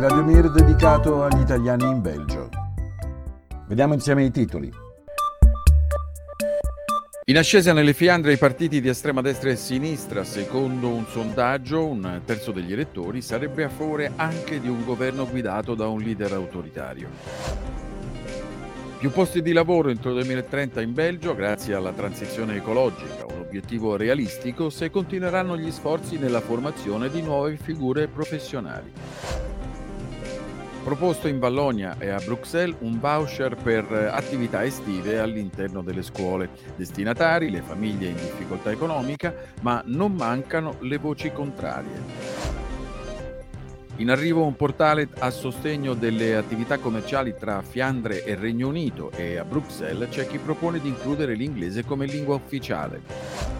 di Radio Mir dedicato agli italiani in Belgio. Vediamo insieme i titoli. In ascesa nelle Fiandre i partiti di estrema destra e sinistra. Secondo un sondaggio, un terzo degli elettori sarebbe a favore anche di un governo guidato da un leader autoritario. Più posti di lavoro entro il 2030 in Belgio grazie alla transizione ecologica, un obiettivo realistico se continueranno gli sforzi nella formazione di nuove figure professionali. Proposto in Vallonia e a Bruxelles un voucher per attività estive all'interno delle scuole. Destinatari, le famiglie in difficoltà economica, ma non mancano le voci contrarie. In arrivo un portale a sostegno delle attività commerciali tra Fiandre e Regno Unito, e a Bruxelles c'è chi propone di includere l'inglese come lingua ufficiale.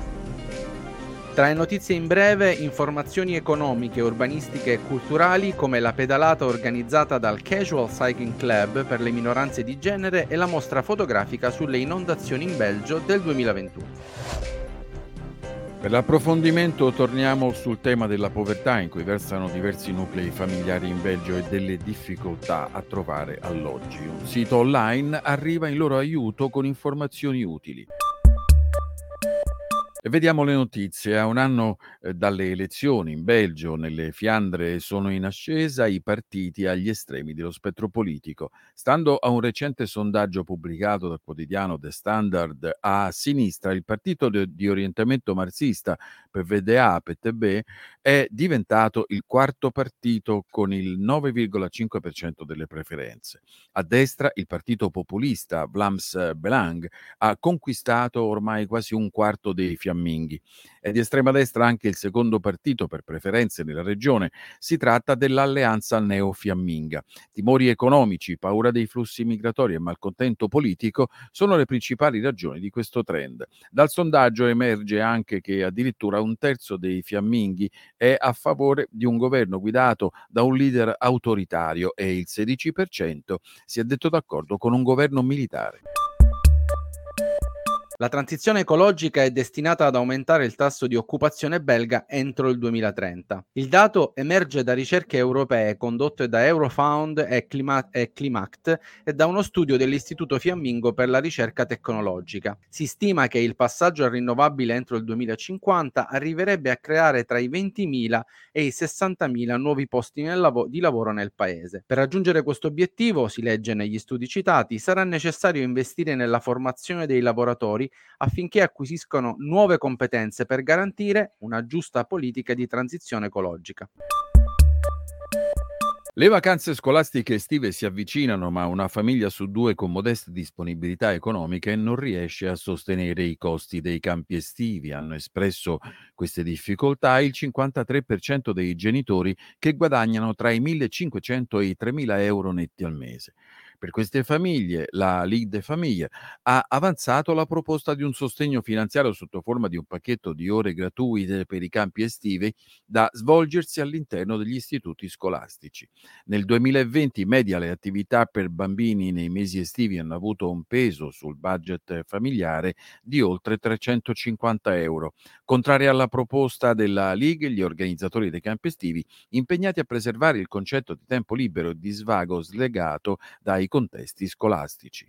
Tra le notizie in breve, informazioni economiche, urbanistiche e culturali come la pedalata organizzata dal Casual Cycling Club per le minoranze di genere e la mostra fotografica sulle inondazioni in Belgio del 2021. Per l'approfondimento torniamo sul tema della povertà in cui versano diversi nuclei familiari in Belgio e delle difficoltà a trovare alloggi. Un sito online arriva in loro aiuto con informazioni utili. E vediamo le notizie. A un anno dalle elezioni in Belgio, nelle Fiandre sono in ascesa i partiti agli estremi dello spettro politico. Stando a un recente sondaggio pubblicato dal quotidiano The Standard, a sinistra il partito di orientamento marxista PVDA PTB è diventato il quarto partito con il 9,5% delle preferenze. A destra il partito populista Vlaams Belang ha conquistato ormai quasi un quarto dei fiamminghi. È di estrema destra anche il secondo partito per preferenze nella regione. Si tratta dell'alleanza neo-fiamminga. Timori economici, paura dei flussi migratori e malcontento politico sono le principali ragioni di questo trend. Dal sondaggio emerge anche che addirittura un terzo dei fiamminghi è a favore di un governo guidato da un leader autoritario e il 16% si è detto d'accordo con un governo militare. La transizione ecologica è destinata ad aumentare il tasso di occupazione belga entro il 2030. Il dato emerge da ricerche europee condotte da Eurofound e Climact e da uno studio dell'Istituto Fiammingo per la ricerca tecnologica. Si stima che il passaggio al rinnovabile entro il 2050 arriverebbe a creare tra i 20.000 e i 60.000 nuovi posti di lavoro nel paese. Per raggiungere questo obiettivo, si legge negli studi citati, sarà necessario investire nella formazione dei lavoratori affinché acquisiscano nuove competenze per garantire una giusta politica di transizione ecologica. Le vacanze scolastiche estive si avvicinano, ma una famiglia su due con modeste disponibilità economiche non riesce a sostenere i costi dei campi estivi. Hanno espresso queste difficoltà il 53% dei genitori che guadagnano tra i 1.500 e i 3.000 euro netti al mese. Per queste famiglie, la Ligue des Familles ha avanzato la proposta di un sostegno finanziario sotto forma di un pacchetto di ore gratuite per i campi estivi da svolgersi all'interno degli istituti scolastici. Nel 2020, in media, le attività per bambini nei mesi estivi hanno avuto un peso sul budget familiare di oltre 350 euro. Contraria alla proposta della Ligue, gli organizzatori dei campi estivi, impegnati a preservare il concetto di tempo libero e di svago slegato dai contesti scolastici.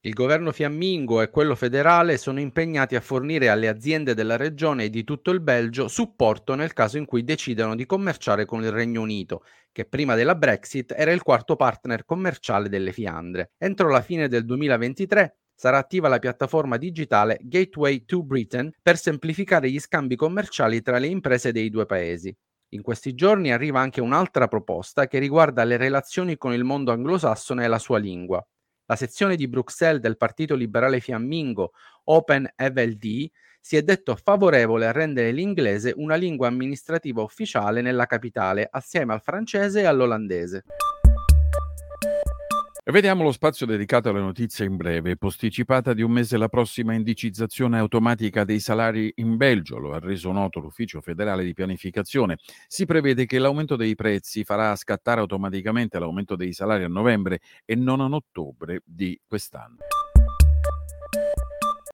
Il governo fiammingo e quello federale sono impegnati a fornire alle aziende della regione e di tutto il Belgio supporto nel caso in cui decidano di commerciare con il Regno Unito, che prima della Brexit era il quarto partner commerciale delle Fiandre. Entro la fine del 2023 sarà attiva la piattaforma digitale Gateway to Britain per semplificare gli scambi commerciali tra le imprese dei due paesi. In questi giorni arriva anche un'altra proposta che riguarda le relazioni con il mondo anglosassone e la sua lingua. La sezione di Bruxelles del Partito Liberale Fiammingo, Open VLD, si è detto favorevole a rendere l'inglese una lingua amministrativa ufficiale nella capitale, assieme al francese e all'olandese. E vediamo lo spazio dedicato alle notizie in breve. Posticipata di un mese la prossima indicizzazione automatica dei salari in Belgio, lo ha reso noto l'Ufficio Federale di Pianificazione. Si prevede che l'aumento dei prezzi farà scattare automaticamente l'aumento dei salari a novembre e non a ottobre di quest'anno.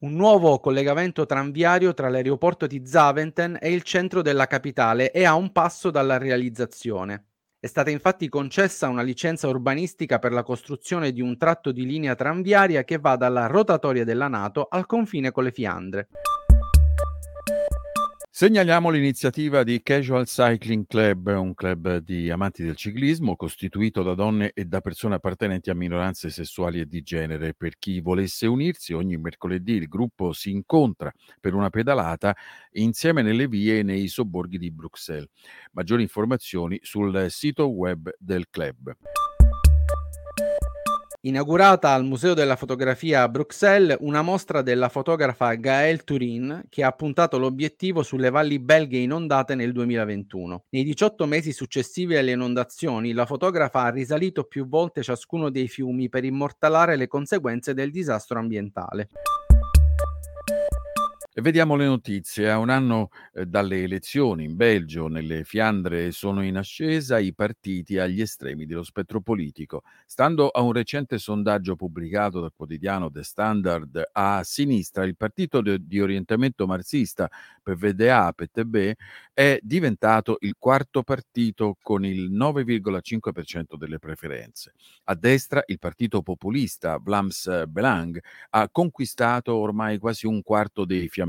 un nuovo collegamento tranviario tra l'aeroporto di Zaventem e il centro della capitale e a un passo dalla realizzazione. È stata infatti concessa una licenza urbanistica per la costruzione di un tratto di linea tranviaria che va dalla rotatoria della Nato al confine con le Fiandre. Segnaliamo l'iniziativa di Casual Cycling Club, un club di amanti del ciclismo costituito da donne e da persone appartenenti a minoranze sessuali e di genere. Per chi volesse unirsi, ogni mercoledì il gruppo si incontra per una pedalata insieme nelle vie e nei sobborghi di Bruxelles. Maggiori informazioni sul sito web del club. Inaugurata al Museo della Fotografia a Bruxelles una mostra della fotografa Gaëlle Turin che ha puntato l'obiettivo sulle valli belghe inondate nel 2021. Nei 18 mesi successivi alle inondazioni, la fotografa ha risalito più volte ciascuno dei fiumi per immortalare le conseguenze del disastro ambientale. E vediamo le notizie. A un anno dalle elezioni in Belgio, nelle Fiandre sono in ascesa i partiti agli estremi dello spettro politico. Stando a un recente sondaggio pubblicato dal quotidiano The Standard, a sinistra il partito di orientamento marxista PVDA PTB è diventato il quarto partito con il 9,5% delle preferenze. A destra il partito populista Vlaams Belang ha conquistato ormai quasi un quarto dei fiamminghi.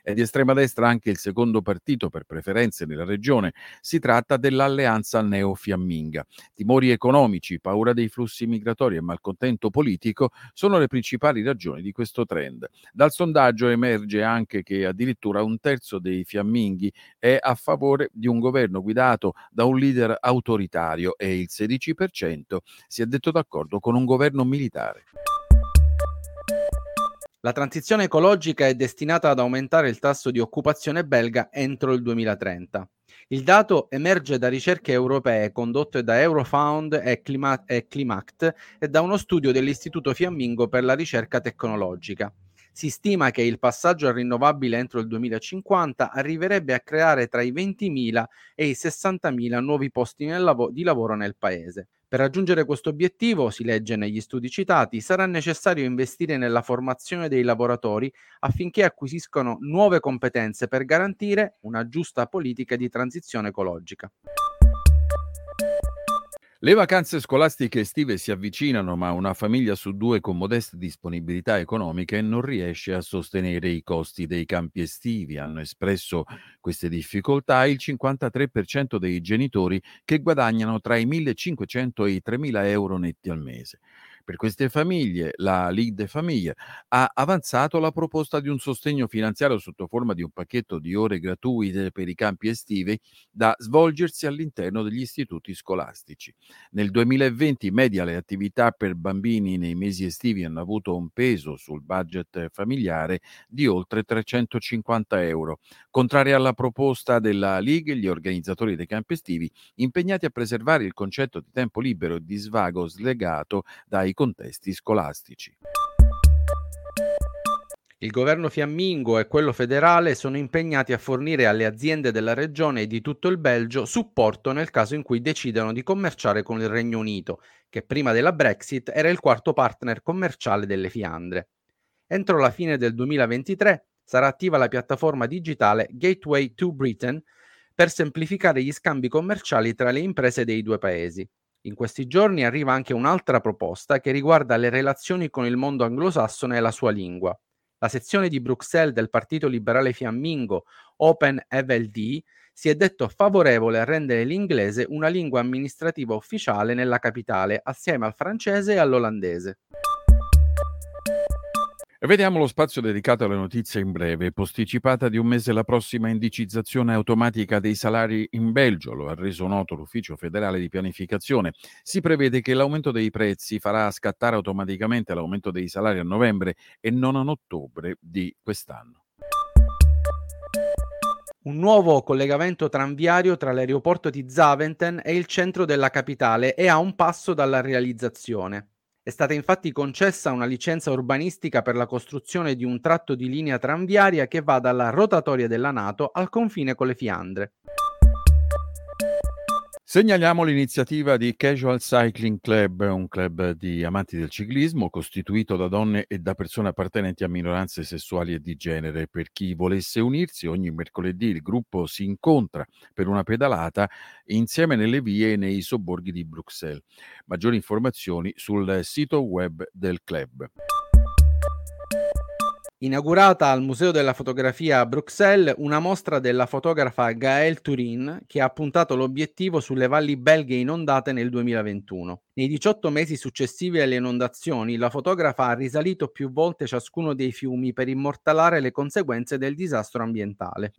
È di estrema destra anche il secondo partito per preferenze nella regione. Si tratta dell'alleanza neo-fiamminga. Timori economici, paura dei flussi migratori e malcontento politico sono le principali ragioni di questo trend. Dal sondaggio emerge anche che addirittura un terzo dei fiamminghi è a favore di un governo guidato da un leader autoritario e il 16% si è detto d'accordo con un governo militare. La transizione ecologica è destinata ad aumentare il tasso di occupazione belga entro il 2030. Il dato emerge da ricerche europee condotte da Eurofound e Climact e da uno studio dell'Istituto Fiammingo per la ricerca tecnologica. Si stima che il passaggio al rinnovabile entro il 2050 arriverebbe a creare tra i 20.000 e i 60.000 nuovi posti di lavoro nel paese. Per raggiungere questo obiettivo, si legge negli studi citati, sarà necessario investire nella formazione dei lavoratori affinché acquisiscano nuove competenze per garantire una giusta politica di transizione ecologica. Le vacanze scolastiche estive si avvicinano, ma una famiglia su due con modeste disponibilità economiche non riesce a sostenere i costi dei campi estivi. Hanno espresso queste difficoltà il 53% dei genitori che guadagnano tra i 1.500 e i 3.000 euro netti al mese. Per queste famiglie, la Ligue des Familles ha avanzato la proposta di un sostegno finanziario sotto forma di un pacchetto di ore gratuite per i campi estivi da svolgersi all'interno degli istituti scolastici. Nel 2020, in media, le attività per bambini nei mesi estivi hanno avuto un peso sul budget familiare di oltre 350 euro. Contraria alla proposta della Ligue, gli organizzatori dei campi estivi, impegnati a preservare il concetto di tempo libero e di svago slegato dai contesti scolastici. Il governo fiammingo e quello federale sono impegnati a fornire alle aziende della regione e di tutto il Belgio supporto nel caso in cui decidano di commerciare con il Regno Unito, che prima della Brexit era il quarto partner commerciale delle Fiandre. Entro la fine del 2023 sarà attiva la piattaforma digitale Gateway to Britain per semplificare gli scambi commerciali tra le imprese dei due paesi. In questi giorni arriva anche un'altra proposta che riguarda le relazioni con il mondo anglosassone e la sua lingua. La sezione di Bruxelles del Partito Liberale Fiammingo, Open VLD, si è detto favorevole a rendere l'inglese una lingua amministrativa ufficiale nella capitale, assieme al francese e all'olandese. E vediamo lo spazio dedicato alle notizie in breve. Posticipata di un mese la prossima indicizzazione automatica dei salari in Belgio, lo ha reso noto l'Ufficio Federale di Pianificazione. Si prevede che l'aumento dei prezzi farà scattare automaticamente l'aumento dei salari a novembre e non a ottobre di quest'anno. Un nuovo collegamento tranviario tra l'aeroporto di Zaventem e il centro della capitale è a un passo dalla realizzazione. È stata infatti concessa una licenza urbanistica per la costruzione di un tratto di linea tranviaria che va dalla rotatoria della Nato al confine con le Fiandre. Segnaliamo l'iniziativa di Casual Cycling Club, un club di amanti del ciclismo costituito da donne e da persone appartenenti a minoranze sessuali e di genere. Per chi volesse unirsi, ogni mercoledì il gruppo si incontra per una pedalata insieme nelle vie e nei sobborghi di Bruxelles. Maggiori informazioni sul sito web del club. Inaugurata al Museo della Fotografia a Bruxelles una mostra della fotografa Gaëlle Turin che ha puntato l'obiettivo sulle valli belghe inondate nel 2021. Nei 18 mesi successivi alle inondazioni, la fotografa ha risalito più volte ciascuno dei fiumi per immortalare le conseguenze del disastro ambientale.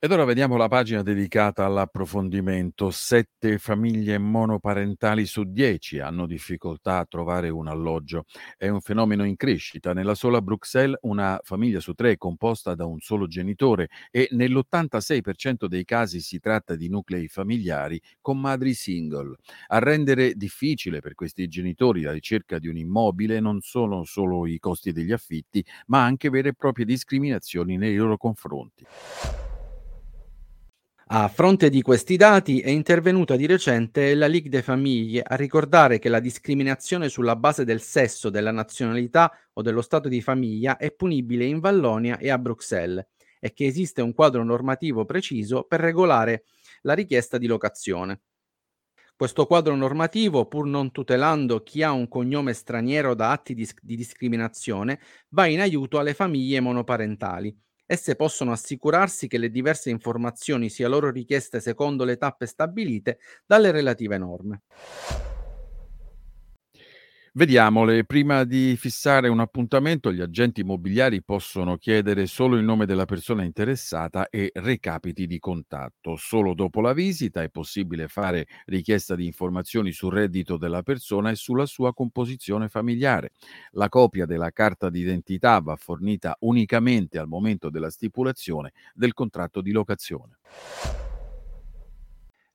Ed ora vediamo la pagina dedicata all'approfondimento. 7 famiglie monoparentali su 10 hanno difficoltà a trovare un alloggio. È un fenomeno in crescita. Nella sola Bruxelles una famiglia su 3 è composta da un solo genitore e nell'86% dei casi si tratta di nuclei familiari con madri single. A rendere difficile per questi genitori la ricerca di un immobile non sono solo i costi degli affitti, ma anche vere e proprie discriminazioni nei loro confronti. A fronte di questi dati è intervenuta di recente la Ligue des Familles a ricordare che la discriminazione sulla base del sesso, della nazionalità o dello stato di famiglia è punibile in Vallonia e a Bruxelles e che esiste un quadro normativo preciso per regolare la richiesta di locazione. Questo quadro normativo, pur non tutelando chi ha un cognome straniero da atti di discriminazione, va in aiuto alle famiglie monoparentali. Esse possono assicurarsi che le diverse informazioni sia loro richieste secondo le tappe stabilite dalle relative norme. Vediamole. Prima di fissare un appuntamento, gli agenti immobiliari possono chiedere solo il nome della persona interessata e recapiti di contatto. Solo dopo la visita è possibile fare richiesta di informazioni sul reddito della persona e sulla sua composizione familiare. La copia della carta d'identità va fornita unicamente al momento della stipulazione del contratto di locazione.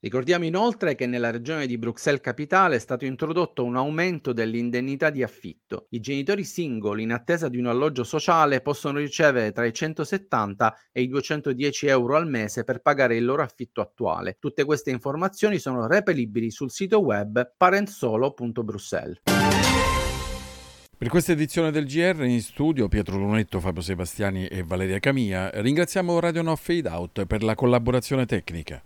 Ricordiamo inoltre che nella regione di Bruxelles Capitale è stato introdotto un aumento dell'indennità di affitto. I genitori singoli in attesa di un alloggio sociale possono ricevere tra i 170 e i 210 euro al mese per pagare il loro affitto attuale. Tutte queste informazioni sono reperibili sul sito web parentsolo.brussels. Per questa edizione del GR in studio Pietro Lunetto, Fabio Sebastiani e Valeria Camia. Ringraziamo Radio No Fade Out per la collaborazione tecnica.